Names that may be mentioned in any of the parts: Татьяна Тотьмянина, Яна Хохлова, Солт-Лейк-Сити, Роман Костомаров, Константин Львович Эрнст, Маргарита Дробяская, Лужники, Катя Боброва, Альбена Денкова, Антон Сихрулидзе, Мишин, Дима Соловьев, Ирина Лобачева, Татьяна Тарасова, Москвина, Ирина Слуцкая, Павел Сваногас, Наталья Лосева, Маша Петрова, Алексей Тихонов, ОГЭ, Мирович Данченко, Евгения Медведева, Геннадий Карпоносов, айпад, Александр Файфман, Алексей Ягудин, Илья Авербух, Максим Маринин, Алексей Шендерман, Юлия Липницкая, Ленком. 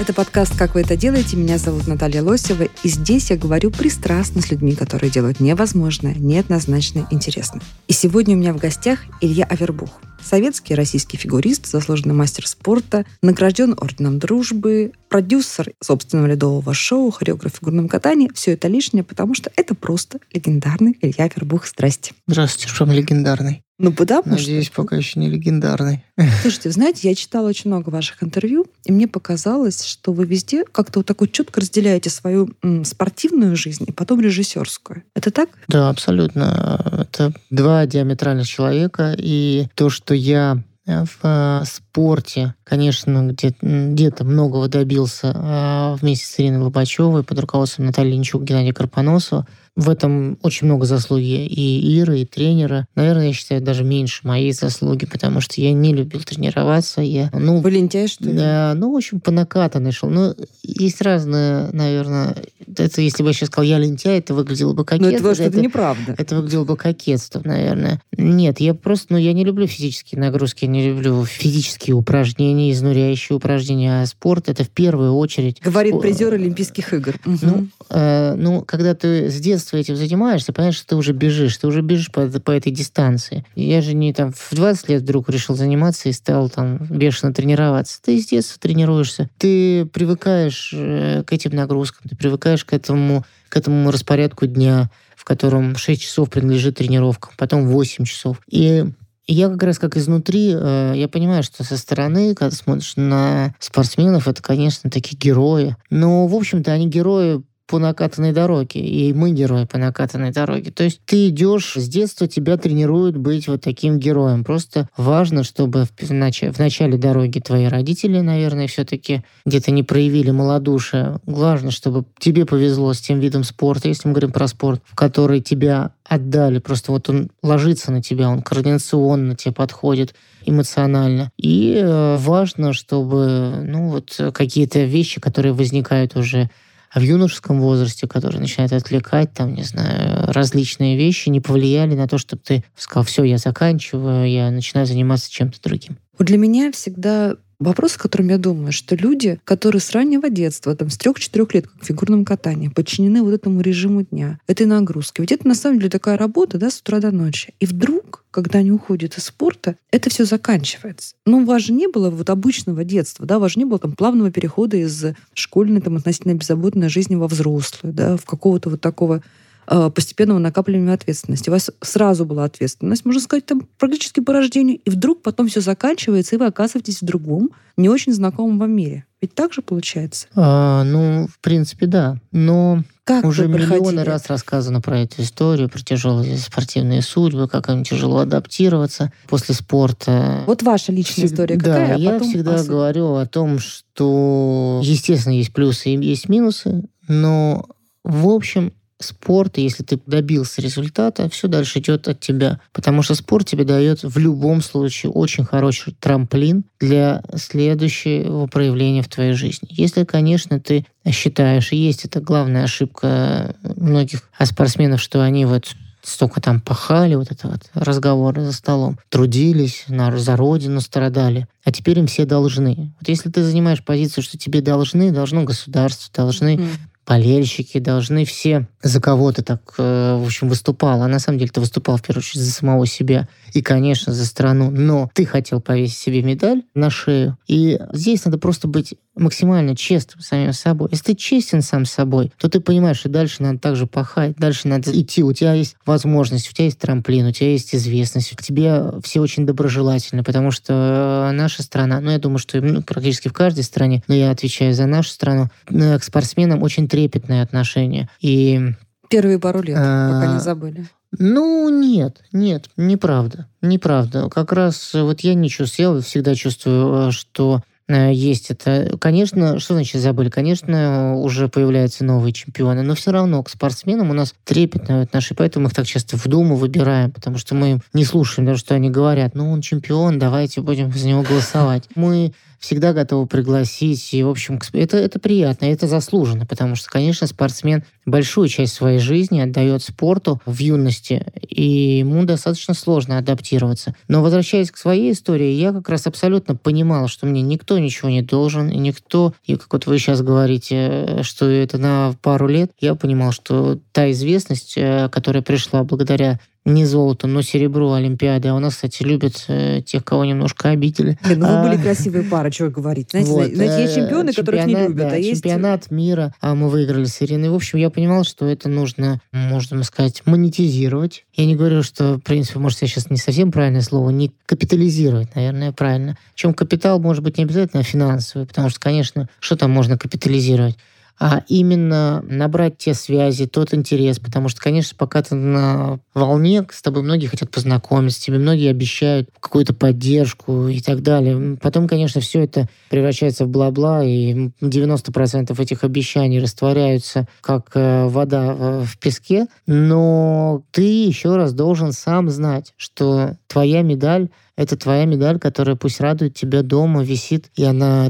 Это подкаст «Как вы это делаете?». Меня зовут Наталья Лосева. И здесь я говорю пристрастно с людьми, которые делают невозможное, неоднозначно интересно. И сегодня у меня в гостях Илья Авербух. Советский, российский фигурист, заслуженный мастер спорта, награжден орденом дружбы, продюсер собственного ледового шоу, хореограф в фигурном катании. Все это лишнее, потому что это просто легендарный Илья Авербух. Здрасте. Здравствуйте, прям легендарный. Ну, да, надеюсь, пока еще не легендарный. Слушайте, знаете, я читала очень много ваших интервью, и мне показалось, что вы везде как-то вот так вот четко разделяете свою спортивную жизнь и потом режиссерскую. Это так? Да, абсолютно. Это два диаметральных человека, и то, что я в спорте, конечно, где-то многого добился вместе с Ириной Лобачевой под руководством Натальи Линчук, Геннадия Карпоносова. В этом очень много заслуги и Иры, и тренера. Наверное, я считаю, даже меньше моей заслуги, потому что я не любил тренироваться. Вы лентяй, что ли? Да, очень по накатанной шел. Есть разные, наверное... Это, если бы я сейчас сказал, я лентяй, это выглядело бы кокетством. Но это неправда. Это выглядело бы кокетством, наверное. Нет, я просто... я не люблю физические нагрузки, я не люблю физические упражнения, изнуряющие упражнения. А спорт — это в первую очередь... Говорит призер Олимпийских игр. Когда ты с детства этим занимаешься, понимаешь, что ты уже бежишь по этой дистанции. Я же не в 20 лет вдруг решил заниматься и стал бешено тренироваться. Ты с детства тренируешься. Ты привыкаешь к этим нагрузкам, ты привыкаешь к этому распорядку дня, в котором 6 часов принадлежит тренировкам, потом 8 часов. И я как раз как изнутри, я понимаю, что со стороны, когда смотришь на спортсменов, это, конечно, такие герои. Но, в общем-то, они герои по накатанной дороге. И мы герои по накатанной дороге. То есть ты идешь с детства, тебя тренируют быть вот таким героем. Просто важно, чтобы в начале дороги твои родители, наверное, все-таки где-то не проявили малодушие. Важно, чтобы тебе повезло с тем видом спорта, если мы говорим про спорт, в который тебя отдали. Просто он ложится на тебя, он координационно тебе подходит, эмоционально. И важно, чтобы какие-то вещи, которые возникают уже в юношеском возрасте, который начинает отвлекать, различные вещи, не повлияли на то, чтобы ты сказал: все, я заканчиваю, я начинаю заниматься чем-то другим. Для меня всегда вопрос, о котором я думаю, что люди, которые с раннего детства, с 3-4 лет, как в фигурном катании, подчинены вот этому режиму дня, этой нагрузке. Ведь это на самом деле такая работа, с утра до ночи. И вдруг, когда они уходят из спорта, это все заканчивается. Но у вас же не было обычного детства, у вас же не было плавного перехода из школьной относительно беззаботной жизни во взрослую, в какого-то такого постепенного накапливания ответственности. У вас сразу была ответственность, можно сказать, практически по рождению, и вдруг потом все заканчивается, и вы оказываетесь в другом, не очень знакомом вам мире. Ведь так же получается? В принципе, да. Но как уже миллионы раз рассказано про эту историю, про тяжелые спортивные судьбы, как им тяжело адаптироваться после спорта. Вот ваша личная история какая? Да, я всегда говорю о том, что, естественно, есть плюсы и есть минусы, но, в общем, спорт, если ты добился результата, все дальше идет от тебя. Потому что спорт тебе дает в любом случае очень хороший трамплин для следующего проявления в твоей жизни. Если, конечно, ты считаешь, и есть это главная ошибка многих спортсменов, что они столько пахали, разговоры за столом, трудились, за родину страдали, а теперь им все должны. Если ты занимаешь позицию, что тебе должно государство, болельщики, должны все, за кого ты выступал. А на самом деле ты выступал, в первую очередь, за самого себя и, конечно, за страну. Но ты хотел повесить себе медаль на шею. И здесь надо просто быть максимально честным самим собой. Если ты честен сам с собой, то ты понимаешь, что дальше надо также пахать, дальше надо идти. У тебя есть возможность, у тебя есть трамплин, у тебя есть известность. К тебе все очень доброжелательны, потому что наша страна, я думаю, что практически в каждой стране, но я отвечаю за нашу страну, к спортсменам очень трепетные отношения. И первые пару лет, пока не забыли. Нет, неправда. Как раз я не чувствовал, всегда чувствую, что есть это. Конечно, что значит забыли? Конечно, уже появляются новые чемпионы, но все равно к спортсменам у нас трепетное отношение, поэтому их так часто в Думу выбираем, потому что мы им не слушаем даже, что они говорят. Ну, он чемпион, давайте будем за него голосовать. Мы всегда готовы пригласить. И, в общем, это приятно, это заслуженно, потому что, конечно, спортсмен большую часть своей жизни отдает спорту в юности, и ему достаточно сложно адаптироваться. Но, возвращаясь к своей истории, я как раз абсолютно понимала, что мне никто ничего не должен, и никто, и как вот вы сейчас говорите, что это на пару лет, я понимал, что та известность, которая пришла благодаря не золото, но серебро Олимпиады. А у нас, кстати, любят тех, кого немножко обидели. Ну, вы были красивые пары, чего говорить. Знаете, вот, знаете, есть чемпионы, которых не любят. Да, а есть чемпионат мира, а мы выиграли с Ириной. В общем, я понимал, что это нужно, можно сказать, монетизировать. Я не говорю, что, в принципе, может, я сейчас не совсем правильное слово, не капитализировать, наверное, правильно. Причем капитал может быть не обязательно финансовый, потому что, конечно, что там можно капитализировать? А именно набрать те связи, тот интерес. Потому что, конечно, пока ты на волне, с тобой многие хотят познакомиться, тебе многие обещают какую-то поддержку и так далее. Потом, конечно, все это превращается в бла-бла, и 90% этих обещаний растворяются, как вода в песке. Но ты еще раз должен сам знать, что твоя медаль — это твоя медаль, которая пусть радует тебя дома, висит, и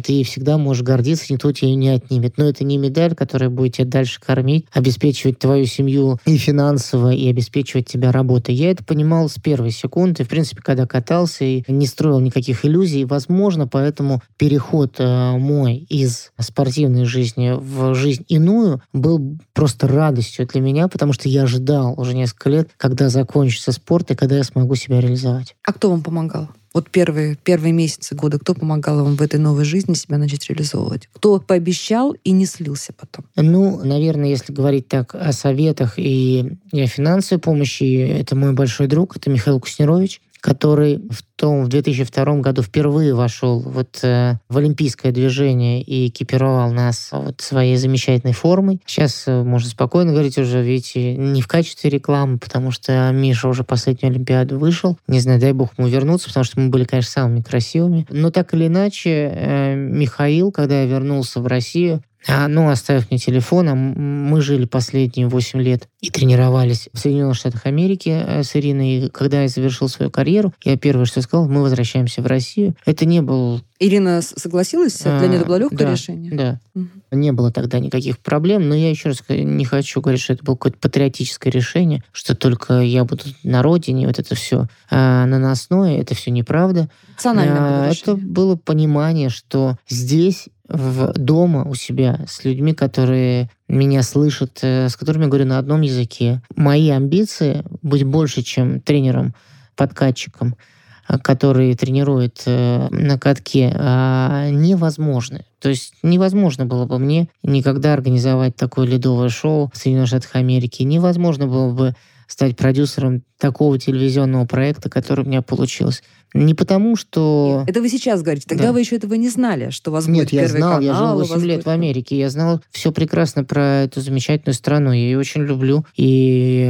ты ей всегда можешь гордиться, никто тебя ее не отнимет. Но это не медаль, которая будет тебя дальше кормить, обеспечивать твою семью и финансово, и обеспечивать тебя работой. Я это понимал с первой секунды, в принципе, когда катался, и не строил никаких иллюзий. Возможно, поэтому переход мой из спортивной жизни в жизнь иную был просто радостью для меня, потому что я ждал уже несколько лет, когда закончится спорт, и когда я смогу себя реализовать. А кто вам помогал? Вот первые месяцы года, кто помогал вам в этой новой жизни себя начать реализовывать? Кто пообещал и не слился потом? Ну, наверное, если говорить так о советах и о финансовой помощи, это мой большой друг, это Михаил Куснерович, который в 2002 году впервые вошел в олимпийское движение и экипировал нас своей замечательной формой. Сейчас можно спокойно говорить уже, видите, не в качестве рекламы, потому что Миша уже последнюю Олимпиаду вышел. Не знаю, дай бог ему вернуться, потому что мы были, конечно, самыми красивыми. Но так или иначе, Михаил, когда я вернулся в Россию, оставив мне телефон, мы жили последние 8 лет и тренировались в Соединенных Штатах Америки с Ириной. И когда я завершил свою карьеру, я первое, что сказал, мы возвращаемся в Россию. Это не был... Ирина согласилась? Для нее это было легкое решение? Да. Угу. Не было тогда никаких проблем, но я еще раз не хочу говорить, что это было какое-то патриотическое решение, что только я буду на родине, это все наносное, это все неправда. Национальное решение. Это было понимание, что здесь дома у себя с людьми, которые меня слышат, с которыми я говорю на одном языке. Мои амбиции быть больше, чем тренером-подкатчиком, который тренирует на катке, невозможны. То есть невозможно было бы мне никогда организовать такое ледовое шоу в Соединенных Штатах Америки. Невозможно было бы стать продюсером такого телевизионного проекта, который у меня получился. Не потому, что... Это вы сейчас говорите. Тогда вы еще этого не знали, что у вас будет первый канал. Нет, я знал. Я жил 8 лет в Америке. Я знал все прекрасно про эту замечательную страну. Я ее очень люблю. И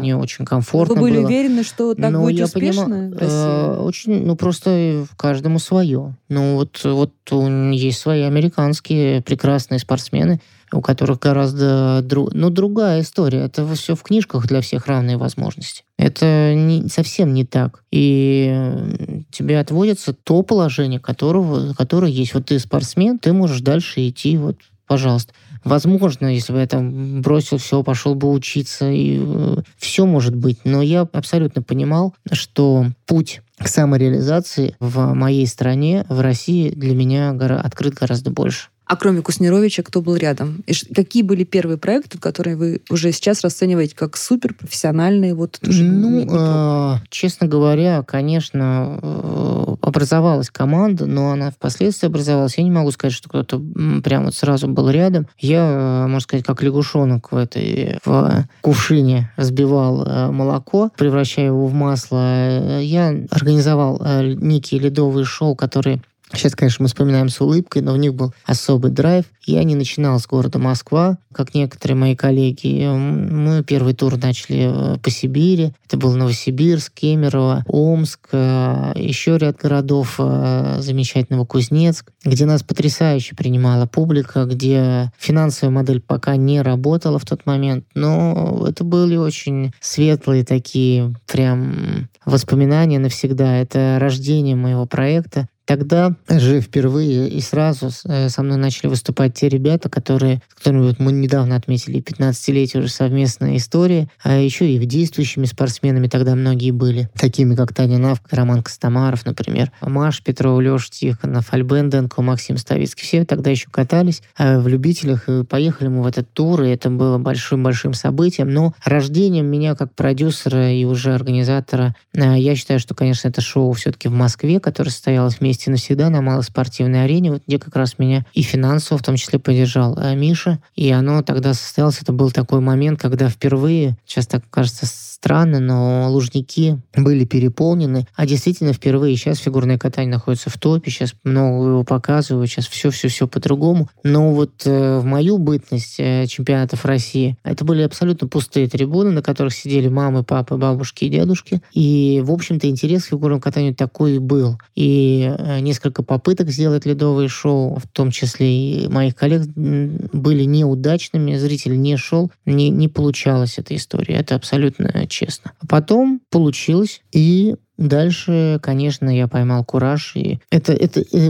мне очень комфортно было. Вы были уверены, что так будет успешно в России? Очень, просто каждому свое. Есть свои американские прекрасные спортсмены, у которых гораздо другая история. Это все в книжках для всех равные возможности. Это совсем не так. И тебе отводится то положение, которое есть. Ты спортсмен, ты можешь дальше идти, пожалуйста. Возможно, если бы я там бросил все, пошел бы учиться, и все может быть. Но я абсолютно понимал, что путь к самореализации в моей стране, в России, для меня открыт гораздо больше. А кроме Куснеровича, кто был рядом? И какие были первые проекты, которые вы уже сейчас расцениваете как суперпрофессиональные? Честно говоря, конечно, образовалась команда, но она впоследствии образовалась. Я не могу сказать, что кто-то прямо сразу был рядом. Я, можно сказать, как лягушонок в кувшине сбивал молоко, превращая его в масло. Я организовал некие ледовые шоу, которые Сейчас, конечно, мы вспоминаем с улыбкой, но у них был особый драйв. Я не начинал с города Москва, как некоторые мои коллеги. Мы первый тур начали по Сибири. Это был Новосибирск, Кемерово, Омск, еще ряд городов замечательного, Кузнецк, где нас потрясающе принимала публика, где финансовая модель пока не работала в тот момент, но это были очень светлые такие прям воспоминания навсегда. Это рождение моего проекта. Тогда же впервые и сразу со мной начали выступать те ребята, с которыми мы недавно отметили 15-летие уже совместной истории, а еще и действующими спортсменами тогда многие были, такими как Таня Навка, Роман Костомаров, например, Маша Петрова, Леша Тихонов, Альбена Денкова, Максим Ставицкий. Все тогда еще катались в любителях, и поехали мы в этот тур, и это было большим-большим событием. Но рождением меня как продюсера и уже организатора, я считаю, что, конечно, это шоу все-таки в Москве, которое состоялось вместе навсегда на малоспортивной арене, вот где как раз меня и финансово в том числе поддержал Миша. И оно тогда состоялось. Это был такой момент, когда впервые, сейчас так кажется странно, но Лужники были переполнены. А действительно впервые сейчас фигурное катание находится в топе, сейчас много его показывают, сейчас все по-другому. Но вот в мою бытность чемпионатов России это были абсолютно пустые трибуны, на которых сидели мамы, папы, бабушки и дедушки. И, в общем-то, интерес к фигурному катанию такой и был. И несколько попыток сделать ледовые шоу, в том числе и моих коллег, были неудачными, зритель не шел, не получалась эта история, это абсолютно честно. А потом получилось, и дальше, конечно, я поймал кураж. И это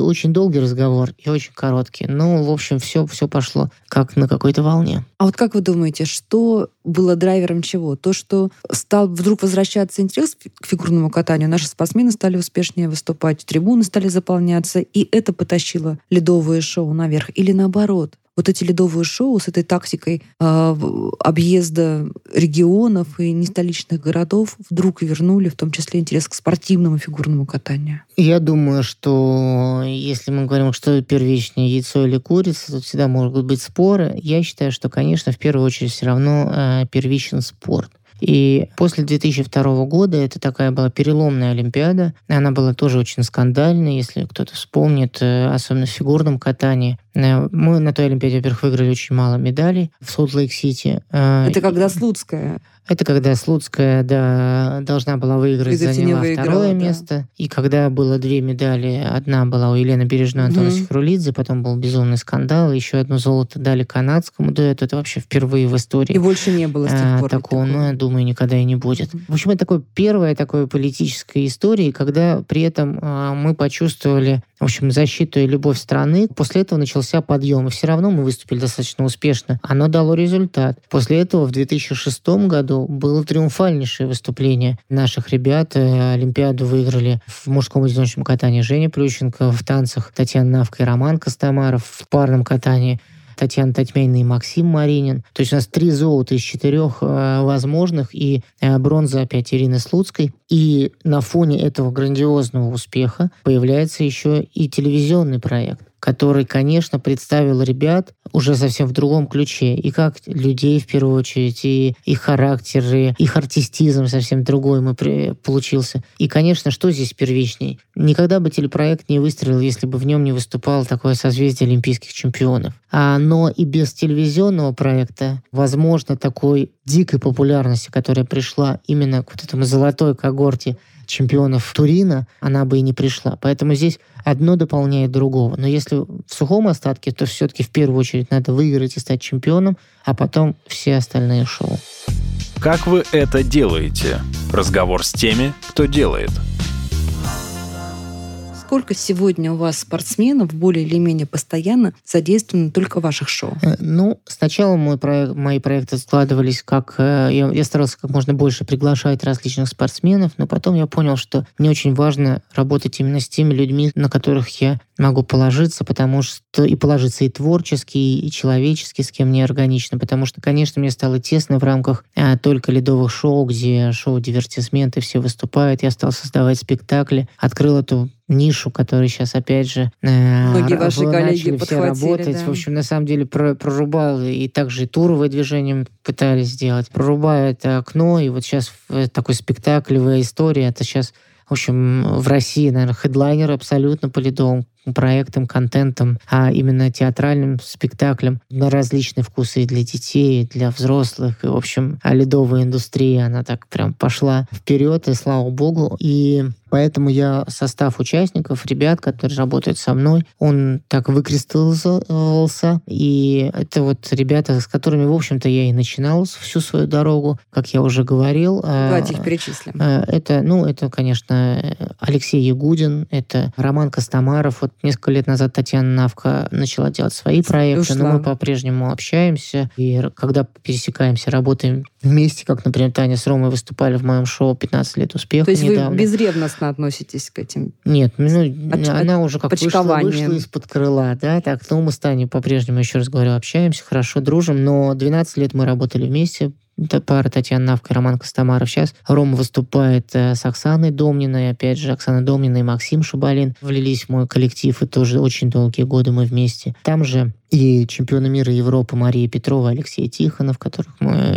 очень долгий разговор и очень короткий. Но, в общем, все пошло как на какой-то волне. А вот как вы думаете, что было драйвером чего? То, что стал вдруг возвращаться интерес к фигурному катанию, наши спортсмены стали успешнее выступать, трибуны стали заполняться, и это потащило ледовые шоу наверх? Или наоборот? Вот эти ледовые шоу с этой тактикой объезда регионов и нестоличных городов вдруг вернули, в том числе, интерес к спортивному фигурному катанию. Я думаю, что если мы говорим, что первичнее, яйцо или курица, тут всегда могут быть споры. Я считаю, что, конечно, в первую очередь все равно первичен спорт. И после 2002 года это такая была переломная Олимпиада. Она была тоже очень скандальной, если кто-то вспомнит, особенно в фигурном катании. Мы на той Олимпиаде, во-первых, выиграли очень мало медалей в Солт-Лейк-Сити. Это когда Слуцкая. Это когда Слуцкая, да, должна была выиграть, заняла второе место. И когда было 2 медали, одна была у Елены Бережной и Антона Сихрулидзе, потом был безумный скандал, еще одно золото дали канадскому дуэту. Это вообще впервые в истории. И больше не было с тех пор такого. Ну, я думаю, никогда и не будет. В общем, это первая политическая история, когда при этом мы почувствовали, в общем, защиту и любовь страны. После этого начался подъем. И все равно мы выступили достаточно успешно. Оно дало результат. После этого в 2006 году было триумфальнейшее выступление наших ребят. Олимпиаду выиграли в мужском одиночном катании Женя Плющенко, в танцах Татьяна Навка и Роман Костомаров, в парном катании Татьяна Тотьмянина и Максим Маринин. То есть у нас 3 золота из 4 возможных, и бронза опять Ирины Слуцкой. И на фоне этого грандиозного успеха появляется еще и телевизионный проект, который, конечно, представил ребят уже совсем в другом ключе. И как людей, в первую очередь, и их характер, и их артистизм совсем другой получился. И, конечно, что здесь первичней? Никогда бы телепроект не выстрелил, если бы в нем не выступало такое созвездие олимпийских чемпионов. Но и без телевизионного проекта, возможно, такой дикой популярности, которая пришла именно к вот этому золотой когорте чемпионов Турина, она бы и не пришла. Поэтому здесь одно дополняет другого. Но если в сухом остатке, то все-таки в первую очередь надо выиграть и стать чемпионом, а потом все остальные шоу. Как вы это делаете? Разговор с теми, кто делает. Сколько сегодня у вас спортсменов более или менее постоянно задействовано только в ваших шоу? Ну, сначала мои проекты складывались как... Я старался как можно больше приглашать различных спортсменов, но потом я понял, что мне очень важно работать именно с теми людьми, на которых я могу положиться, потому что и положиться и творчески, и человечески, с кем не органично, потому что, конечно, мне стало тесно в рамках только ледовых шоу, где шоу-дивертисменты, все выступают. Я стал создавать спектакли, открыл эту нишу, которую сейчас, опять же, многие ваши коллеги все работать. Да. В общем, на самом деле, прорубал и также и туровые движения пытались сделать. Прорубаю это окно, и вот сейчас такой спектаклевая история. Это сейчас, в общем, в России, наверное, хедлайнер абсолютно по ледовому проектам, контентам, а именно театральным спектаклям на различные вкусы и для детей, и для взрослых. И, в общем, ледовая индустрия, она так прям пошла вперед, и слава богу. И поэтому я состав участников, ребят, которые работают со мной, он так выкристаллизовался. И это вот ребята, с которыми, в общем-то, я и начинал всю свою дорогу, как я уже говорил. Давайте их перечислим. Это, конечно, Алексей Ягудин, это Роман Костомаров. Вот несколько лет назад Татьяна Навка начала делать свои проекты, но мы по-прежнему общаемся. И когда пересекаемся, работаем вместе, как, например, Таня с Ромой выступали в моем шоу «15 лет успеха» недавно. То есть вы безревностно относитесь к этим? Нет, она уже как вышла из-под крыла, да, так, но мы с Таней по-прежнему, еще раз говорю, общаемся, хорошо дружим, но 12 лет мы работали вместе, пара Татьяна Навка и Роман Костомаров. Сейчас Рома выступает с Оксаной Домниной. Опять же, Оксана Домнина и Максим Шабалин влились в мой коллектив. И тоже очень долгие годы мы вместе. Там же и чемпионы мира Европы Мария Петрова, Алексей Тихонов, которых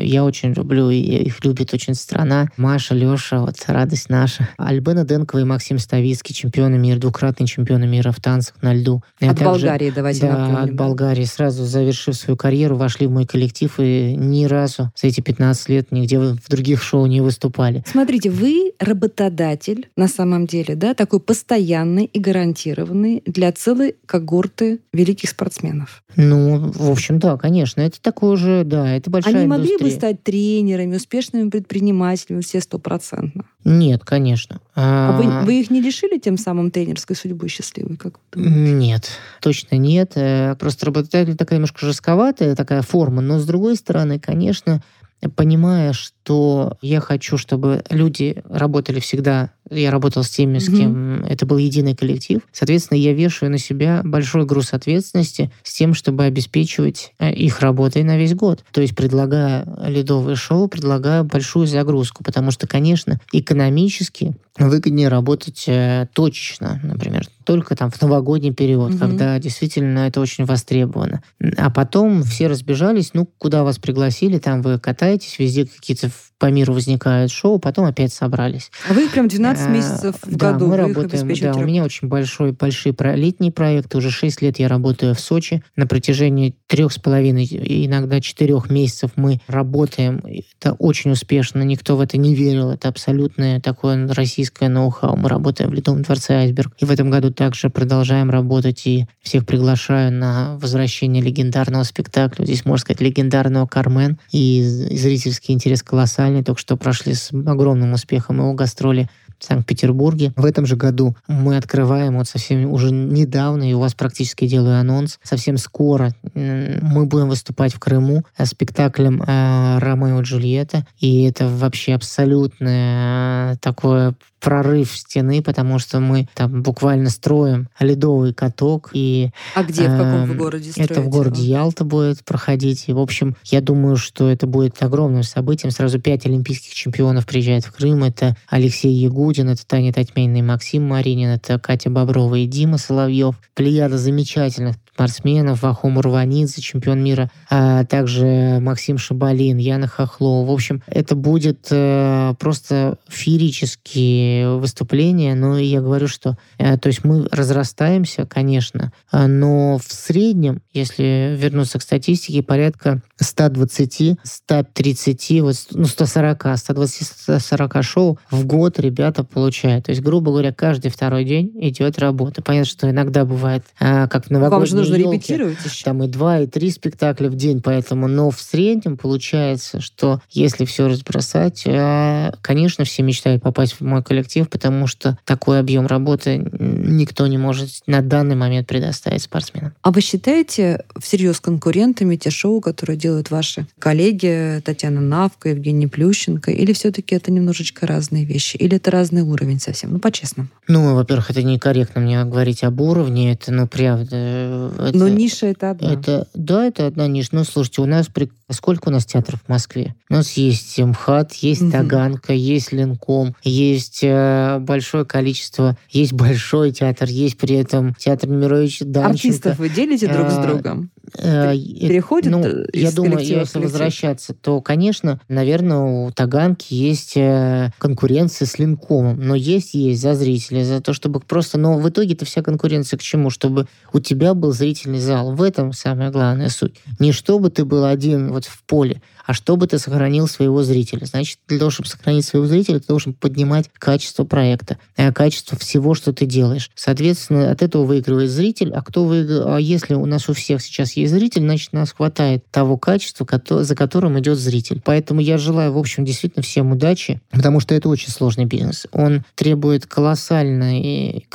я очень люблю, и их любит очень страна. Маша, Леша, вот радость наша. Альбена Денкова и Максим Ставицкий, чемпионы мира, двукратные чемпионы мира в танцах на льду. От Болгарии. Сразу завершив свою карьеру, вошли в мой коллектив и ни разу за эти 15 лет нигде в других шоу не выступали. Смотрите, вы работодатель на самом деле, да, такой постоянный и гарантированный для целой когорты великих спортсменов. В общем, да, конечно. Это такое же, да, это большая индустрия. Они могли бы стать тренерами, успешными предпринимателями, все 100%? Нет, конечно. А вы их не лишили тем самым тренерской судьбы счастливой? Как вы думаете? Нет, точно нет. Просто работодатель такая немножко жестковатая, такая форма. Но, с другой стороны, конечно, понимая, что я хочу, чтобы люди работали всегда. Я работал с теми, с кем это был единый коллектив. Соответственно, я вешаю на себя большой груз ответственности с тем, чтобы обеспечивать их работой на весь год. То есть, предлагая ледовое шоу, предлагаю большую загрузку, потому что, конечно, экономически выгоднее работать точечно, например, только там в новогодний период, когда действительно это очень востребовано. А потом все разбежались, куда вас пригласили, там вы катаетесь, везде какие-то по миру возникают шоу, потом опять собрались. А вы прям 12 месяцев в году. Да, мы работаем, у меня очень большие летние проекты. Уже 6 лет я работаю в Сочи. На протяжении 3,5, иногда 4 месяцев мы работаем. Это очень успешно. Никто в это не верил. Это абсолютное такое российское ноу-хау. Мы работаем в Ледовом дворце «Айсберг». И в этом году также продолжаем работать. И всех приглашаю на возвращение легендарного спектакля. Здесь, можно сказать, легендарного «Кармен». И зрительский интерес колоссальный. Только что прошли с огромным успехом его гастроли в Санкт-Петербурге. В этом же году мы открываем, вот совсем уже недавно, и у вас практически делаю анонс, совсем скоро мы будем выступать в Крыму с спектаклем «Ромео и Джульетта». И это вообще абсолютное такое прорыв стены, потому что мы там буквально строим ледовый каток. И, а где, в каком вы городе строите? Это в городе Ялта будет проходить. И, в общем, я думаю, что это будет огромным событием. Сразу 5 олимпийских чемпионов приезжают в Крым. Это Алексей Ягудин, это Таня Тотьмянина и Максим Маринин, это Катя Боброва и Дима Соловьев. Плеяда замечательных спортсменов, Вахом Рванидзе, чемпион мира, а также Максим Шабалин, Яна Хохлова. В общем, это будет просто феерические выступления, но я говорю, что то есть мы разрастаемся, конечно, но в среднем, если вернуться к статистике, порядка 140 шоу в год ребята получают. То есть, грубо говоря, каждый второй день идет работа. Понятно, что иногда бывает, как в новогодние елки, там и 2, и 3 спектакля в день, поэтому, но в среднем получается, что если все разбросать, конечно, все мечтают попасть в мой коллектив, потому что такой объем работы никто не может на данный момент предоставить спортсменам. А вы считаете всерьез конкурентами те шоу, которые делают ваши коллеги Татьяна Навка, Евгений Плющенко, или все-таки это немножечко разные вещи, или это разный уровень совсем, по-честному? Во-первых, это некорректно мне говорить об уровне, это, правда... Но ниша это одна. Это одна ниша. Слушайте, сколько у нас театров в Москве? У нас есть МХАТ, есть Таганка, есть Ленком, есть большое количество, есть большой театр, есть при этом театр Мировича Данченко. Артистов вы делите друг с другом? Переходит я думаю, если возвращаться, то, конечно, наверное, у Таганки есть конкуренция с Линкомом. Но есть за зрителей, за то, чтобы просто... Но в итоге-то вся конкуренция к чему? Чтобы у тебя был зрительный зал. В этом самая главная суть. Не чтобы ты был один вот в поле, а чтобы ты сохранил своего зрителя. Значит, для того, чтобы сохранить своего зрителя, ты должен поднимать качество проекта, качество всего, что ты делаешь. Соответственно, от этого выигрывает зритель. А если у нас у всех сейчас есть зритель, значит, нас хватает того качества, за которым идет зритель. Поэтому я желаю, в общем, действительно всем удачи, потому что это очень сложный бизнес. Он требует колоссальных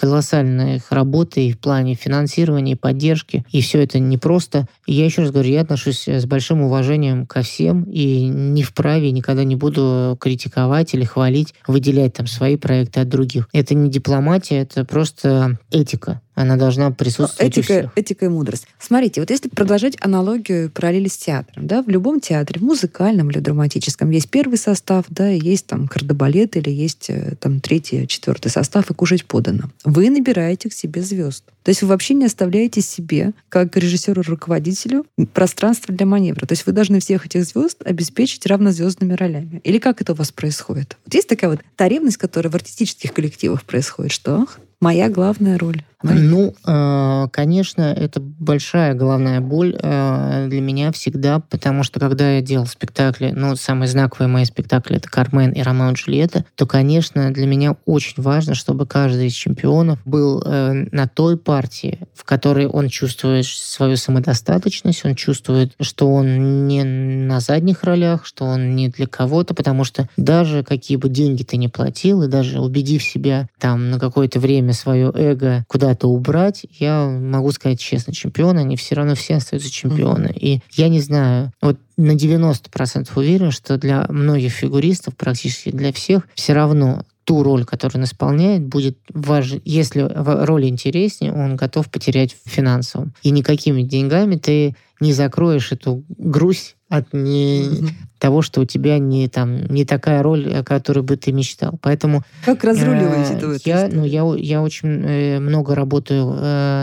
работ и в плане финансирования, и поддержки. И все это непросто. И я еще раз говорю, я отношусь с большим уважением ко всем и не вправе, никогда не буду критиковать или хвалить, выделять там свои проекты от других. Это не дипломатия, это просто этика. Она должна присутствовать у всех. Этика и мудрость. Смотрите, вот если продолжать аналогию и параллели с театром, да, в любом театре, в музыкальном или драматическом, есть первый состав, да, есть там кардебалет или есть там третий, четвертый состав, и кушать подано. Вы набираете к себе звезд. То есть вы вообще не оставляете себе, как режиссеру-руководителю, пространство для маневра. То есть вы должны всех этих звезд обеспечить равнозвездными ролями. Или как это у вас происходит? Вот есть такая вот та ревность, которая в артистических коллективах происходит, что... Моя главная роль. Конечно, это большая главная боль для меня всегда, потому что когда я делал спектакли, самые знаковые мои спектакли — это «Кармен» и «Ромео и Джульетта», то, конечно, для меня очень важно, чтобы каждый из чемпионов был на той партии, в которой он чувствует свою самодостаточность, он чувствует, что он не на задних ролях, что он не для кого-то, потому что даже какие бы деньги ты ни платил, и даже убедив себя там на какое-то время свое эго куда-то убрать, я могу сказать честно, чемпионы, они все равно все остаются чемпионы. И я не знаю, вот на 90% уверен, что для многих фигуристов, практически для всех, все равно ту роль, которую он исполняет, будет важен. Если роль интереснее, он готов потерять финансово. И никакими деньгами ты не закроешь эту грусть от того, что у тебя не такая роль, о которой бы ты мечтал. Поэтому... Как разруливаете это? Я очень много работаю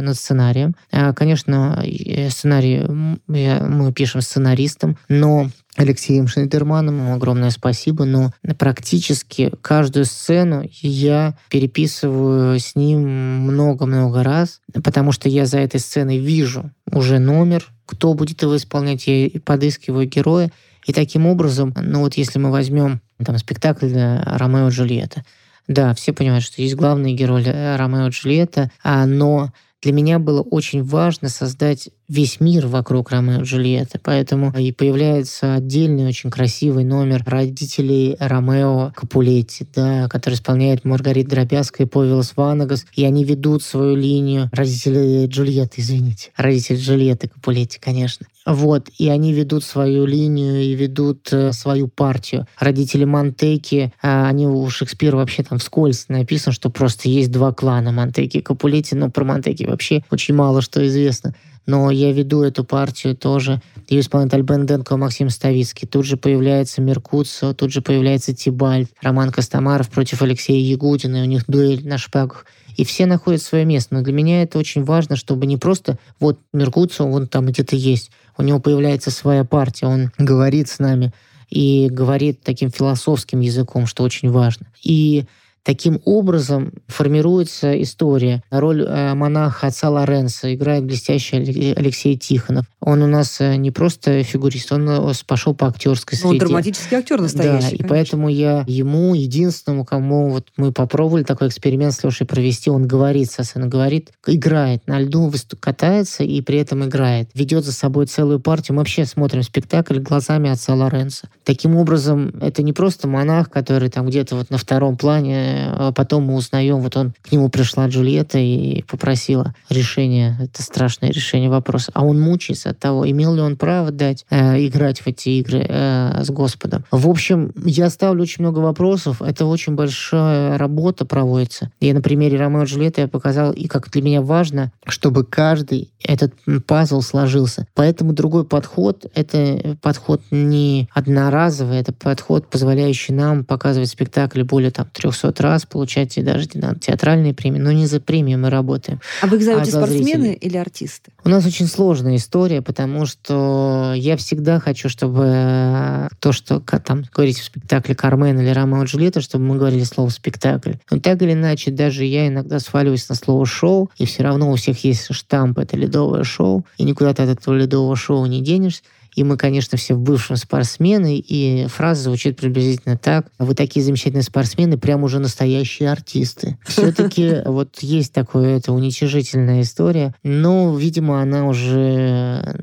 над сценарием. Конечно, сценарий мы пишем сценаристом, но Алексеем Шендерманом ему огромное спасибо, но практически каждую сцену я переписываю с ним много-много раз, потому что я за этой сценой вижу уже номер, кто будет его исполнять, я подыскиваю героя. И таким образом, если мы возьмем спектакль «Ромео и Джульетта», да, все понимают, что есть главный герой «Ромео и Джульетта», но для меня было очень важно создать весь мир вокруг Ромео и Джульетты. Поэтому и появляется отдельный очень красивый номер родителей Ромео Капулетти, да, который исполняет Маргарита Дробяская и Павел Сваногас. И они ведут свою линию родители Джульетты Капулетти, конечно. Вот. И они ведут свою линию и ведут свою партию. Родители Монтеки, они у Шекспира вообще там вскользь написано, что просто есть два клана Монтеки и Капулетти, но про Монтеки вообще очень мало что известно. Но я веду эту партию тоже. Ее исполняет Альбена Денкова, Максим Ставицкий. Тут же появляется Меркуцио, тут же появляется Тибальд. Роман Костомаров против Алексея Ягудина. И у них дуэль на шпагах. И все находят свое место. Но для меня это очень важно, чтобы не просто вот Меркуцио, он там где-то есть. У него появляется своя партия. Он говорит с нами и говорит таким философским языком, что очень важно. И таким образом формируется история. Роль монаха отца Лоренцо играет блестящий Алексей Тихонов. Он у нас не просто фигурист, он пошел по актерской среде. Он драматический актер настоящий. Да, конечно. И поэтому я ему, единственному, кому вот мы попробовали такой эксперимент с Лешей провести, он говорит, Сосен говорит, играет, на льду катается и при этом играет. Ведет за собой целую партию. Мы вообще смотрим спектакль глазами отца Лоренцо. Таким образом, это не просто монах, который там где-то вот на втором плане. Потом мы узнаем, к нему пришла Джульетта и попросила решение, это страшное решение вопроса. А он мучается от того, имел ли он право дать играть в эти игры с Господом. В общем, я ставлю очень много вопросов. Это очень большая работа проводится. И на примере Ромео и Джульетты я показал, и как для меня важно, чтобы каждый этот пазл сложился. Поэтому другой подход, это подход не одноразовый, это подход, позволяющий нам показывать спектакли более 300 раз получать, и даже не надо, театральные премии. Но не за премии мы работаем. А вы их зовете спортсмены или артисты? У нас очень сложная история, потому что я всегда хочу, чтобы то, что там говорите в спектакле «Кармен» или «Ромео и Джульетта», чтобы мы говорили слово «спектакль». Но так или иначе, даже я иногда сваливаюсь на слово «шоу», и все равно у всех есть штамп «это ледовое шоу», и никуда ты от этого ледового шоу не денешься. И мы, конечно, все в бывшем спортсмены, и фраза звучит приблизительно так. Вы такие замечательные спортсмены, прям уже настоящие артисты. Все-таки вот есть такое, это уничижительная история, но, видимо, она уже...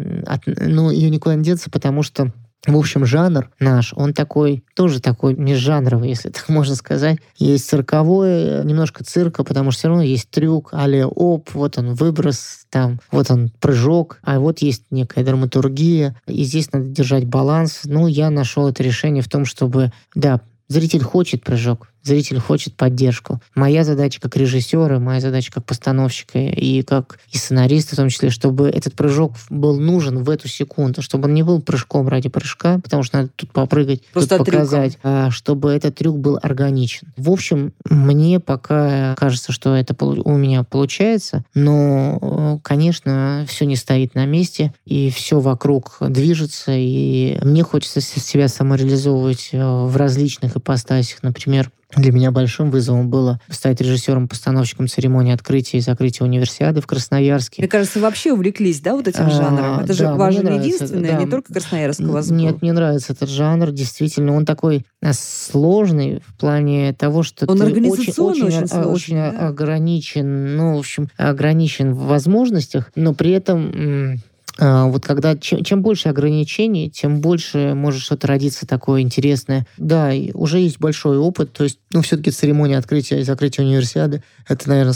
Ну, ее никуда не деться, потому что, в общем, жанр наш, он такой, тоже такой межжанровый, если так можно сказать. Есть цирковое, немножко цирка, потому что все равно есть трюк, а-ля оп, вот он выброс, там, вот он прыжок, а вот есть некая драматургия, и здесь надо держать баланс. Ну, я нашел это решение в том, чтобы, да, зритель хочет прыжок, зритель хочет поддержку. Моя задача как режиссера, моя задача как постановщика и как и сценариста, в том числе, чтобы этот прыжок был нужен в эту секунду, чтобы он не был прыжком ради прыжка, потому что надо тут попрыгать, просто тут показать, а чтобы этот трюк был органичен. В общем, мне пока кажется, что это у меня получается, но, конечно, все не стоит на месте, и все вокруг движется, и мне хочется себя самореализовывать в различных ипостасях. Например, для меня большим вызовом было стать режиссером-постановщиком церемонии открытия и закрытия универсиады в Красноярске. Мне кажется, вы вообще увлеклись, да, вот этим жанром? Это же важно единственное, не только красноярского. Нет, мне нравится этот жанр, действительно. Он такой сложный в плане того, что он организационно очень ограничен, ну, в общем, ограничен в возможностях, но при этом... Вот когда чем больше ограничений, тем больше может что-то родиться такое интересное. Да, и уже есть большой опыт. То есть, ну, все-таки церемония открытия и закрытия универсиады — это, наверное,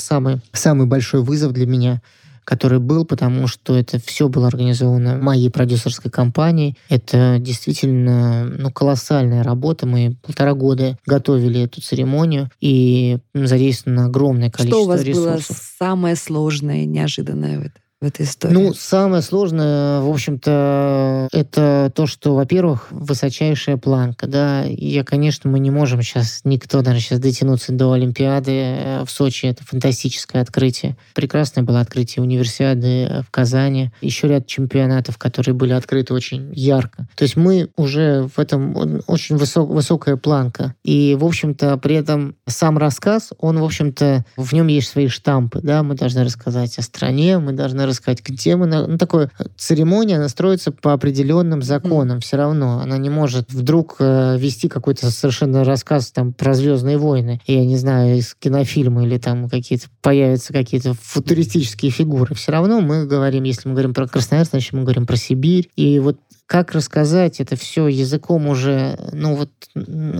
самый большой вызов для меня, который был, потому что это все было организовано моей продюсерской компанией. Это действительно, ну, колоссальная работа. Мы 1,5 года готовили эту церемонию, и задействовано огромное количество ресурсов. Что у вас было самое сложное и неожиданное в этом? В этой истории? Ну, самое сложное, в общем-то, это то, что, во-первых, высочайшая планка, да. Я, конечно, мы не можем сейчас, никто, наверное, сейчас дотянуться до Олимпиады в Сочи. Это фантастическое открытие. Прекрасное было открытие универсиады в Казани. Еще ряд чемпионатов, которые были открыты очень ярко. То есть мы уже в этом очень высокая планка. И, в общем-то, при этом сам рассказ, он, в общем-то, в нем есть свои штампы, да. Мы должны рассказать о стране, мы должны рассказать, где мы... Ну, такая церемония, она строится по определенным законам все равно. Она не может вдруг вести какой-то совершенно рассказ там про «Звездные войны», я не знаю, из кинофильма, или там какие-то появятся какие-то футуристические фигуры. Все равно мы говорим, если мы говорим про Красноярск, значит, мы говорим про Сибирь. И вот как рассказать это все языком уже, ну вот,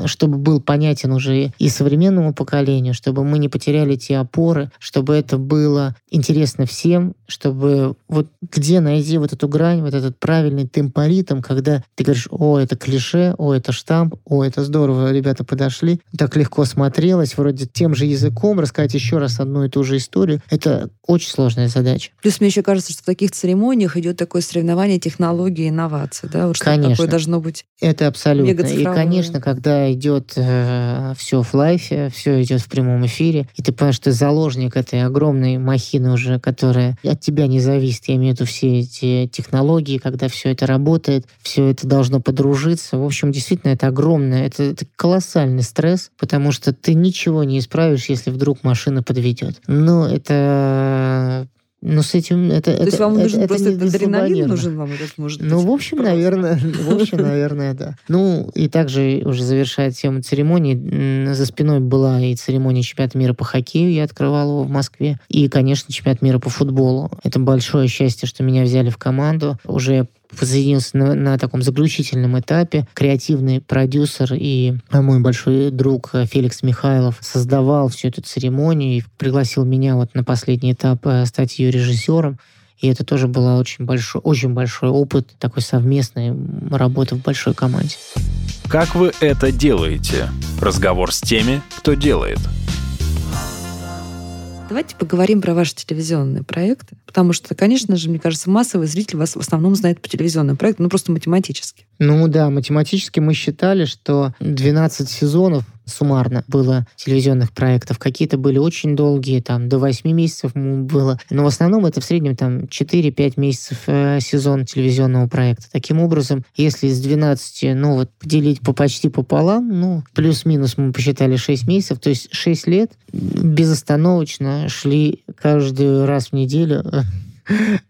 чтобы был понятен уже и современному поколению, чтобы мы не потеряли те опоры, чтобы это было интересно всем, чтобы вот где найти вот эту грань, вот этот правильный темпоритм, когда ты говоришь: о, это клише, о, это штамп, о, это здорово, ребята подошли, так легко смотрелось, вроде тем же языком рассказать еще раз одну и ту же историю. Это очень сложная задача. Плюс мне еще кажется, что в таких церемониях идет такое соревнование технологий и инноваций. Да, вот конечно, такое должно быть. Это абсолютно. И, конечно, когда идет все в лайфе, все идет в прямом эфире, и ты понимаешь, что ты заложник этой огромной махины уже, которая от тебя не зависит. Я имею в виду все эти технологии, когда все это работает, все это должно подружиться. В общем, действительно, это огромное, это колоссальный стресс, потому что ты ничего не исправишь, если вдруг машина подведет. Но это... Ну, с этим... То есть вам нужен просто адреналин нужен вам этот, может быть? Ну, в общем, наверное, да. Ну, и также уже завершая тему церемонии, за спиной была и церемония чемпионата мира по хоккею, я открывал его в Москве, и, конечно, чемпионат мира по футболу. Это большое счастье, что меня взяли в команду. Уже подсоединился на таком заключительном этапе. Креативный продюсер и мой большой друг Феликс Михайлов создавал всю эту церемонию и пригласил меня вот на последний этап стать ее режиссером. И это тоже был очень большой опыт такой совместной работы в большой команде. Как вы это делаете? Разговор с теми, кто делает. Давайте поговорим про ваши телевизионные проекты. Потому что, конечно же, мне кажется, массовый зритель вас в основном знает по телевизионным проектам, ну просто математически. Ну да, математически мы считали, что 12 сезонов суммарно было телевизионных проектов. Какие-то были очень долгие, там, до 8 месяцев было. Но в основном это в среднем там 4-5 месяцев сезон телевизионного проекта. Таким образом, если из 12, ну вот, поделить почти пополам, ну, плюс-минус мы посчитали 6 месяцев, то есть 6 лет безостановочно шли каждый раз в неделю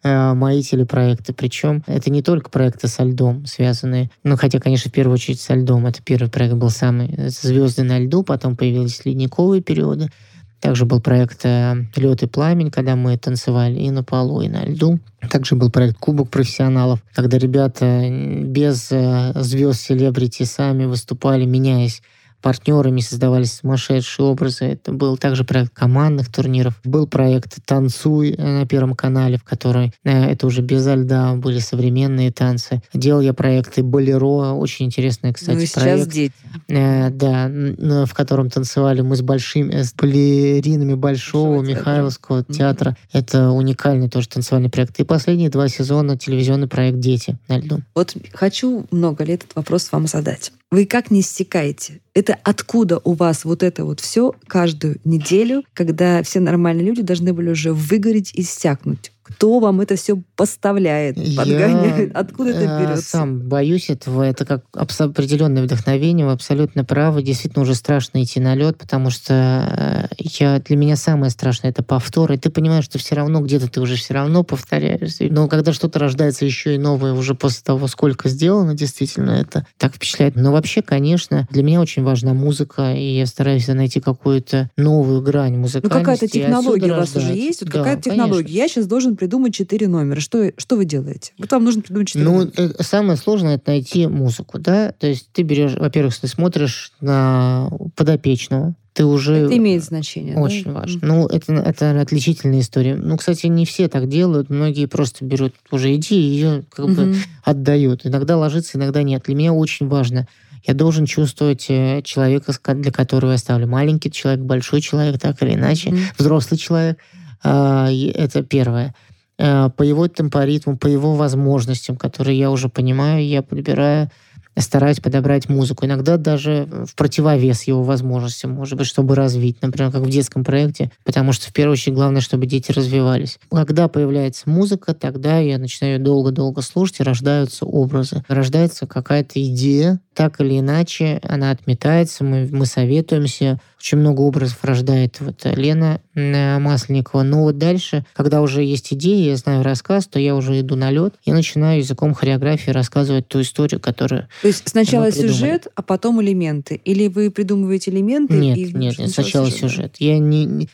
мои телепроекты. Причем это не только проекты со льдом связанные. Ну, хотя, конечно, в первую очередь со льдом. Это первый проект был самый «Звезды на льду», потом появились ледниковые периоды. Также был проект «Лед и пламень», когда мы танцевали и на полу, и на льду. Также был проект «Кубок профессионалов», когда ребята без звезд-селебрити сами выступали, меняясь партнерами, создавались сумасшедшие образы. Это был также проект командных турниров. Был проект «Танцуй» на Первом канале, в которой это уже безо льда, были современные танцы. Делал я проекты «Болеро», очень интересный, кстати, проект. Ну, сейчас дети. Да, в котором танцевали мы с балеринами Большого Михайловского театра. Это уникальный тоже танцевальный проект. И последние 2 сезона телевизионный проект «Дети на льду». Вот хочу много ли этот вопрос вам задать. Вы как не истекаете? Это откуда у вас вот это вот все каждую неделю, когда все нормальные люди должны были уже выгореть и иссякнуть? Кто вам это все поставляет, подгоняет? Откуда это берется? Сам боюсь этого. Это как определенное вдохновение. Вы абсолютно правы. Действительно, уже страшно идти на лед, потому что для меня самое страшное — это повтор. И ты понимаешь, что все равно где-то ты уже все равно повторяешь. Но когда что-то рождается еще и новое уже после того, сколько сделано, действительно, это так впечатляет. Но вообще, конечно, для меня очень важна музыка, и я стараюсь найти какую-то новую грань музыкальности. Ну, какая-то технология у вас уже есть? Вот да, какая-то технология. Конечно. Я сейчас должен придумать 4 номера. Что вы делаете? Вот вам нужно придумать 4 номера. Самое сложное — это найти музыку, да? То есть ты берешь, во-первых, ты смотришь на подопечного, ты уже... Это имеет значение. Очень важно. Ну, это отличительная история. Ну, кстати, не все так делают. Многие просто берут уже идею и ее как бы отдают. Иногда ложится, иногда нет. Для меня очень важно. Я должен чувствовать человека, для которого я ставлю. Маленький человек, большой человек, так или иначе. Взрослый человек. Это первое. По его темпоритму, по его возможностям, которые я уже понимаю, я подбираю, стараюсь подобрать музыку. Иногда даже в противовес его возможностям, может быть, чтобы развить, например, как в детском проекте, потому что в первую очередь главное, чтобы дети развивались. Когда появляется музыка, тогда я начинаю долго-долго слушать, и рождаются образы, рождается какая-то идея, так или иначе она отметается, мы советуемся. Очень много образов рождает вот Лена Масленникова. Но вот дальше, когда уже есть идея, я знаю рассказ, то я уже иду на лед и начинаю языком хореографии рассказывать ту историю, которую... То есть сначала сюжет, а потом элементы? Или вы придумываете элементы? Нет, сначала сюжет.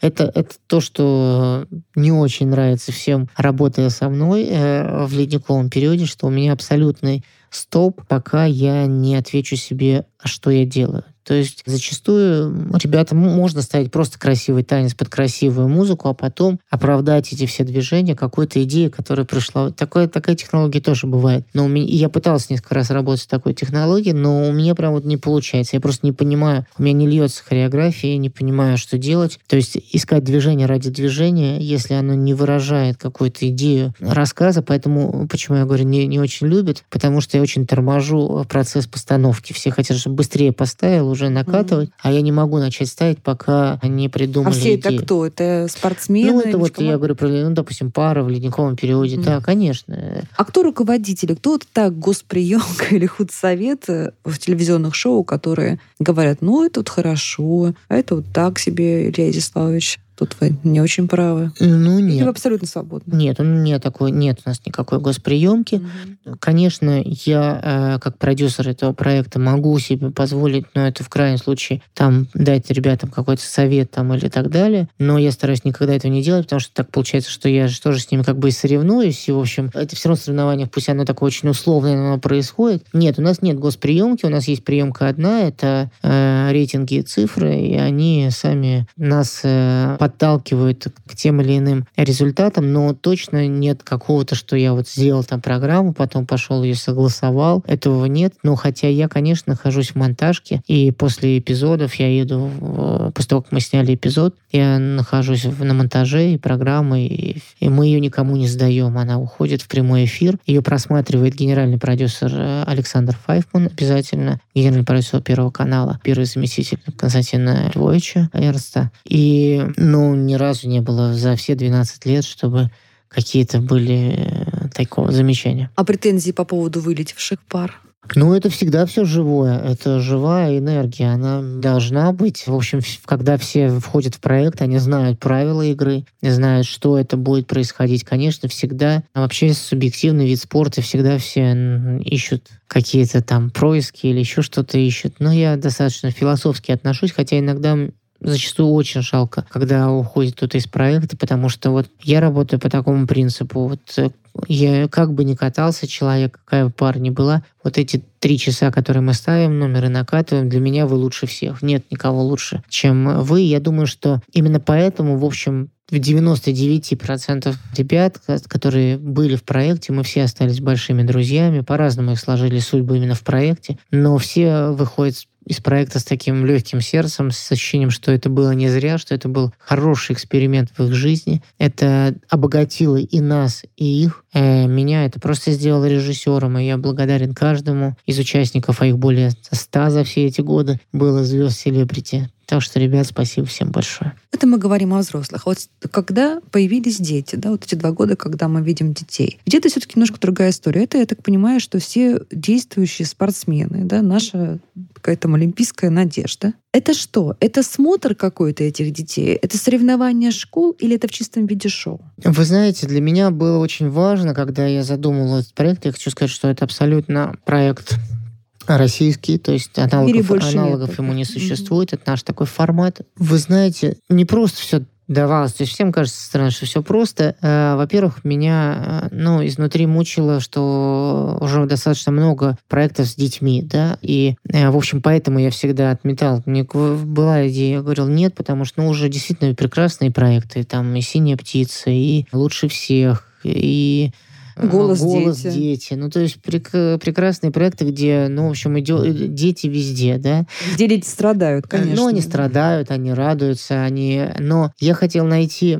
Это то, что не очень нравится всем, работая со мной в ледниковом периоде, что у меня абсолютный стоп, пока я не отвечу себе, что я делаю. То есть зачастую ребятам можно ставить просто красивый танец под красивую музыку, а потом оправдать эти все движения какой-то идеей, которая пришла. Такая технология тоже бывает. Но я пытался несколько раз работать с такой технологией, но у меня прям вот не получается. Я просто не понимаю, у меня не льется хореография, я не понимаю, что делать. То есть искать движение ради движения, если оно не выражает какую-то идею рассказа. Поэтому, почему я говорю, не очень любят, потому что я очень торможу процесс постановки. Все хотят, чтобы быстрее поставил, уже накатывать, а я не могу начать ставить, пока не придумали идею. А все это кто? Это спортсмены? Ну, это вот я говорю про, допустим, пара в ледниковом периоде. Да, конечно. А кто руководители? Кто вот так госприемка или худсовет в телевизионных шоу, которые говорят, ну, это вот хорошо, а это вот так себе, Илья Изяславович? Тут вы не очень правы. Ну, нет. Или вы абсолютно свободны? Нет, нет у нас никакой госприемки. Конечно, я как продюсер этого проекта могу себе позволить, но это в крайнем случае, там, дать ребятам какой-то совет там, или так далее. Но я стараюсь никогда этого не делать, потому что так получается, что я же тоже с ними как бы и соревнуюсь. И, в общем, это все равно соревнование, пусть оно такое очень условное, но оно происходит. Нет, у нас нет госприемки, у нас есть приемка одна, это рейтинги и цифры, и они сами нас поддерживают подталкивают к тем или иным результатам, но точно нет какого-то, что я вот сделал там программу, потом пошел ее согласовал. Этого нет. Но хотя я, конечно, нахожусь в монтажке, и после эпизодов я еду, после того, как мы сняли эпизод, я нахожусь на монтаже и программы, и мы ее никому не сдаем. Она уходит в прямой эфир. Ее просматривает генеральный продюсер Александр Файфман обязательно, генеральный продюсер Первого канала, первый заместитель Константина Львовича Эрнста. И, ни разу не было за все 12 лет, чтобы какие-то были такого замечания. А претензии по поводу вылетевших пар? Это всегда все живое. Это живая энергия. Она должна быть. В общем, когда все входят в проект, они знают правила игры, знают, что это будет происходить. Конечно, всегда вообще субъективный вид спорта, всегда все ищут какие-то там происки или еще что-то ищут. Но я достаточно философски отношусь, хотя иногда... Зачастую очень жалко, когда уходит кто-то из проекта, потому что я работаю по такому принципу. Я как бы ни катался человек, какая бы пара ни была, эти 3 часа, которые мы ставим, номеры накатываем, для меня вы лучше всех. Нет никого лучше, чем вы. Я думаю, что именно поэтому, в общем, в 99% ребят, которые были в проекте, мы все остались большими друзьями. По-разному их сложили судьбы именно в проекте, но все выходят из проекта с таким легким сердцем, с ощущением, что это было не зря, что это был хороший эксперимент в их жизни. Это обогатило и нас, и их. Меня это просто сделало режиссером, и я благодарен каждому из участников, а их более 100 за все эти годы было звезд селебрити. Так что, ребят, спасибо всем большое. Это мы говорим о взрослых. Когда появились дети, эти 2 года, когда мы видим детей, ведь это все-таки немножко другая история. Это, я так понимаю, что все действующие спортсмены, наша какая-то олимпийская надежда. Это что? Это смотр какой-то этих детей? Это соревнование школ или это в чистом виде шоу? Вы знаете, для меня было очень важно, когда я задумывала этот проект, я хочу сказать, что это абсолютно проект... российский, то есть аналогов ему не существует. Это наш такой формат. Вы знаете, не просто все давалось. То есть всем кажется странно, что все просто. Во-первых, меня изнутри мучило, что уже достаточно много проектов с детьми, и, в общем, поэтому я всегда отметал. Мне была идея, я говорил, нет, потому что, уже действительно прекрасные проекты, там и «Синяя птица», и «Лучше всех», и... Голос дети. То есть прекрасные проекты, где, в общем, дети везде, Где дети страдают, конечно. Они страдают, они радуются, они... Но я хотел найти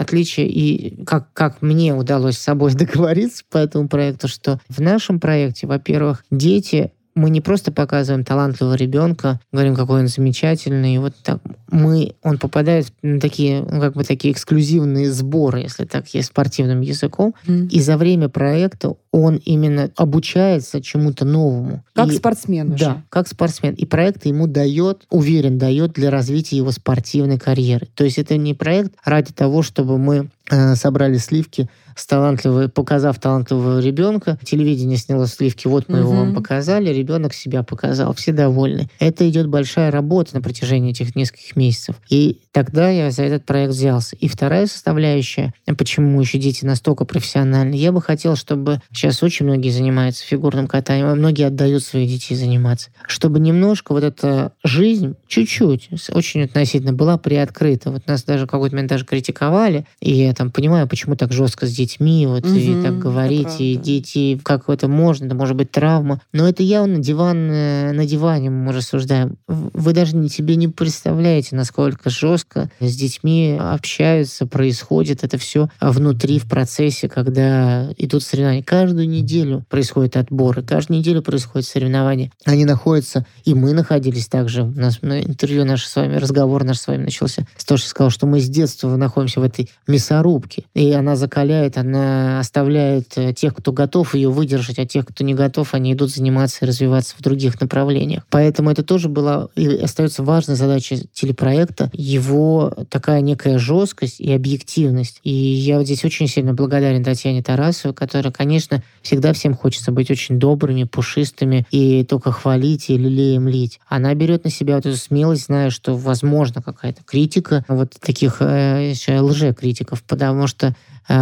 отличие, и как мне удалось с собой договориться по этому проекту, что в нашем проекте, во-первых, дети... Мы не просто показываем талантливого ребенка, говорим, какой он замечательный, и так он попадает на такие, такие эксклюзивные сборы, если так есть спортивным языком, и за время проекта он именно обучается чему-то новому. Как спортсмен уже. Да, как спортсмен. И проект ему дает для развития его спортивной карьеры. То есть это не проект ради того, чтобы мы собрали сливки, показав талантливого ребенка. Телевидение сняло сливки, мы его вам показали, ребенок себя показал, все довольны. Это идет большая работа на протяжении этих нескольких месяцев. И тогда я за этот проект взялся. И вторая составляющая, почему еще дети настолько профессиональны, я бы хотел, чтобы сейчас очень многие занимаются фигурным катанием, а многие отдают своих детей заниматься, чтобы немножко эта жизнь чуть-чуть, очень относительно, была приоткрыта. Нас даже в какой-то момент даже критиковали, и я понимаю, почему так жестко с детьми, и так говорить, и дети, как это можно, это может быть травма. Но это явно на диване мы рассуждаем. Вы даже себе не представляете, насколько жестко с детьми общаются, происходит это все внутри, в процессе, когда идут соревнования. Каждую неделю происходят отборы, каждую неделю происходят соревнования. Они находятся, и мы находились также. У нас интервью наше с вами, разговор наш с вами начался. Стоши сказал, что мы с детства находимся в этой мясорубке. И она закаляет, она оставляет тех, кто готов ее выдержать, а тех, кто не готов, они идут заниматься и развиваться в других направлениях. Поэтому это тоже была и остается важной задачей телепроекта, его такая некая жесткость и объективность. И я здесь очень сильно благодарен Татьяне Тарасовой, которая, конечно, всегда всем хочется быть очень добрыми, пушистыми и только хвалить и лелеем лить. Она берет на себя эту смелость, зная, что возможно какая-то критика таких лже-критиков, потому что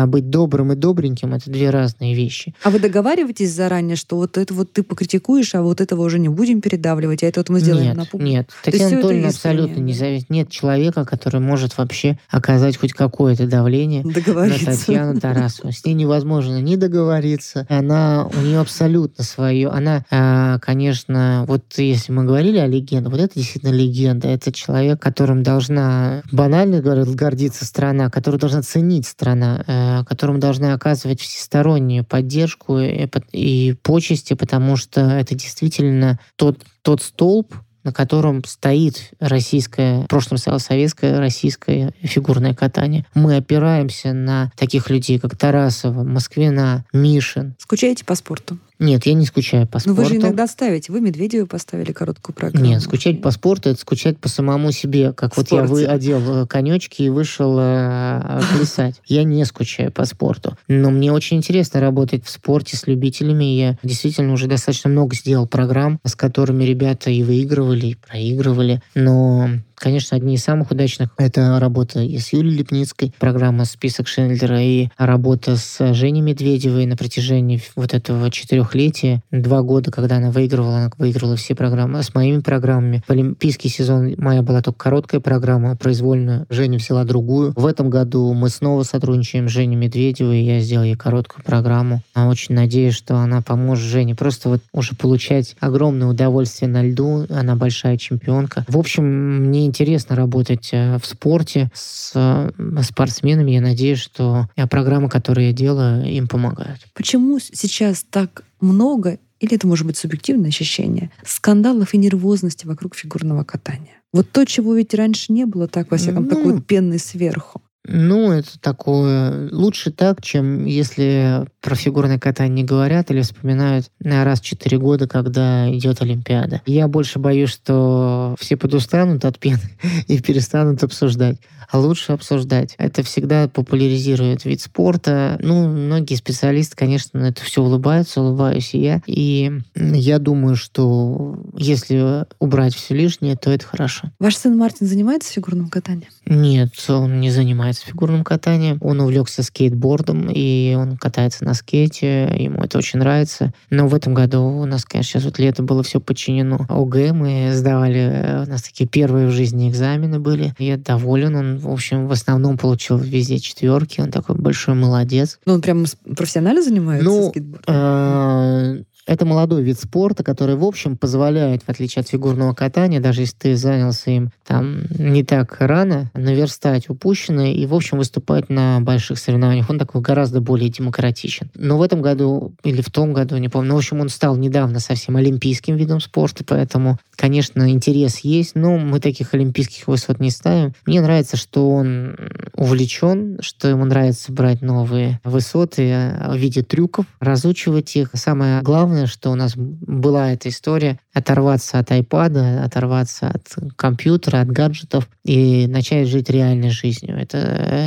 быть добрым и добреньким — это две разные вещи. А вы договариваетесь заранее, что вот это вот ты покритикуешь, а вот этого уже не будем передавливать, а это вот мы сделаем на публику? Нет, Татьяна Анатольевна абсолютно не зависит. Нет человека, который может вообще оказать хоть какое-то давление на Татьяну Тарасову. С ней невозможно не договориться. Она, у нее абсолютно свое. Она, конечно, вот если мы говорили о легенде, вот это действительно легенда. Это человек, которым должна, банально говоря, гордиться страна, которую должна ценить страна, которому должны оказывать всестороннюю поддержку и почести, потому что это действительно тот столб, на котором стоит российское, в прошлом советское, российское фигурное катание. Мы опираемся на таких людей, как Тарасова, Москвина, Мишин. Скучаете по спорту? Нет, я не скучаю по спорту. Но вы же иногда ставите. Вы Медведеву поставили короткую программу. Нет, скучать по спорту — это скучать по самому себе. Как вот я одел конечки и вышел плясать. Я не скучаю по спорту. Но мне очень интересно работать в спорте с любителями. Я действительно уже достаточно много сделал программ, с которыми ребята и выигрывали, и проигрывали. Но... Конечно, одни из самых удачных — это работа и с Юлией Липницкой, программа «Список Шиндлера», и работа с Женей Медведевой на протяжении вот этого 4-летия. 2 года, когда она выигрывала все программы. А с моими программами в олимпийский сезон моя была только короткая программа, произвольную. Женя взяла другую. В этом году мы снова сотрудничаем с Женей Медведевой, я сделал ей короткую программу. Я очень надеюсь, что она поможет Жене просто вот уже получать огромное удовольствие на льду. Она большая чемпионка. В общем, мне интересно работать в спорте с спортсменами. Я надеюсь, что программы, которые я делаю, им помогают. Почему сейчас так много, или это может быть субъективное ощущение, скандалов и нервозности вокруг фигурного катания? Вот то, чего ведь раньше не было, так, во всяком, такой вот пенный сверху. Это такое... Лучше так, чем если про фигурное катание не говорят или вспоминают раз в 4 года, когда идет Олимпиада. Я больше боюсь, что все подустанут от пены и перестанут обсуждать. А лучше обсуждать. Это всегда популяризирует вид спорта. Многие специалисты, конечно, на это все улыбаются, улыбаюсь и я. И я думаю, что если убрать все лишнее, то это хорошо. Ваш сын Мартин занимается фигурным катанием? Нет, он не занимается фигурным катанием. Он увлекся скейтбордом, и он катается на скейте, ему это очень нравится. Но в этом году у нас, конечно, сейчас вот лето было все подчинено ОГЭ, мы сдавали, у нас такие первые в жизни экзамены были. Я доволен, он, в общем, в основном получил везде 4, он такой большой молодец. Он прям профессионально занимается скейтбордом? Это молодой вид спорта, который, в общем, позволяет, в отличие от фигурного катания, даже если ты занялся им там не так рано, наверстать упущенное и, в общем, выступать на больших соревнованиях. Он такой гораздо более демократичен. Но в этом году или в том году, не помню, в общем, он стал недавно совсем олимпийским видом спорта, поэтому, конечно, интерес есть, но мы таких олимпийских высот не ставим. Мне нравится, что он увлечен, что ему нравится брать новые высоты в виде трюков, разучивать их. Самое главное, что у нас была эта история оторваться от айпада, оторваться от компьютера, от гаджетов и начать жить реальной жизнью.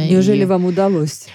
Неужели вам удалось?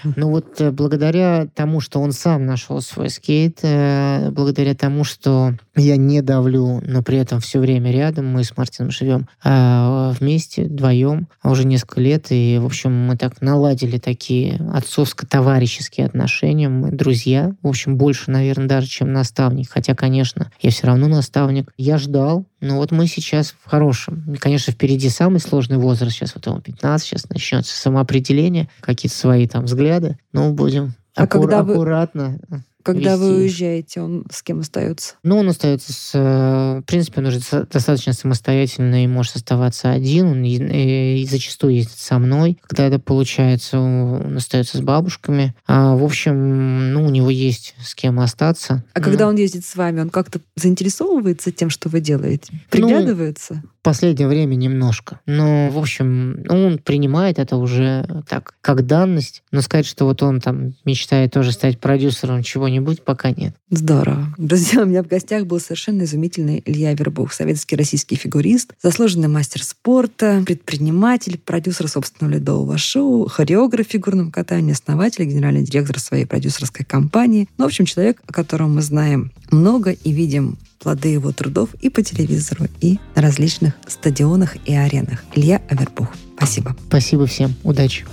Благодаря тому, что он сам нашел свой скейт, благодаря тому, что я не давлю, но при этом все время рядом, мы с Мартином живем вместе, вдвоем, уже несколько лет, и, в общем, мы так наладили такие отцовско-товарищеские отношения, мы друзья, в общем, больше, наверное, даже, чем наставники. Хотя, конечно, я все равно наставник. Я ждал, но вот мы сейчас в хорошем. Конечно, впереди самый сложный возраст. Сейчас вот ему 15, сейчас начнется самоопределение, какие-то свои там взгляды. Но будем аккуратно. Когда вы уезжаете, он с кем остается? Он остается в принципе, он уже достаточно самостоятельный, может оставаться один, он и зачастую ездит со мной. Когда это получается, он остается с бабушками. А, в общем, у него есть с кем остаться. А когда он ездит с вами, он как-то заинтересовывается тем, что вы делаете? Приглядывается? Последнее время немножко. Но, в общем, он принимает это уже так, как данность. Но сказать, что вот он там мечтает тоже стать продюсером чего-нибудь, пока нет. Здорово. Друзья, у меня в гостях был совершенно изумительный Илья Авербух, советский российский фигурист, заслуженный мастер спорта, предприниматель, продюсер собственного ледового шоу, хореограф в фигурном катании, основатель, генеральный директор своей продюсерской компании. В общем, человек, о котором мы знаем много и видим плоды его трудов и по телевизору, и на различных стадионах и аренах. Илья Авербух. Спасибо. Спасибо всем. Удачи.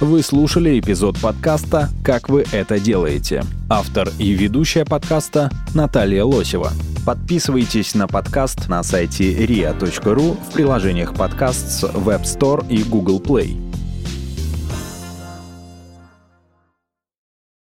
Вы слушали эпизод подкаста «Как вы это делаете». Автор и ведущая подкаста Наталья Лосева. Подписывайтесь на подкаст на сайте ria.ru, в приложениях подкаст с Web Store и Google Play.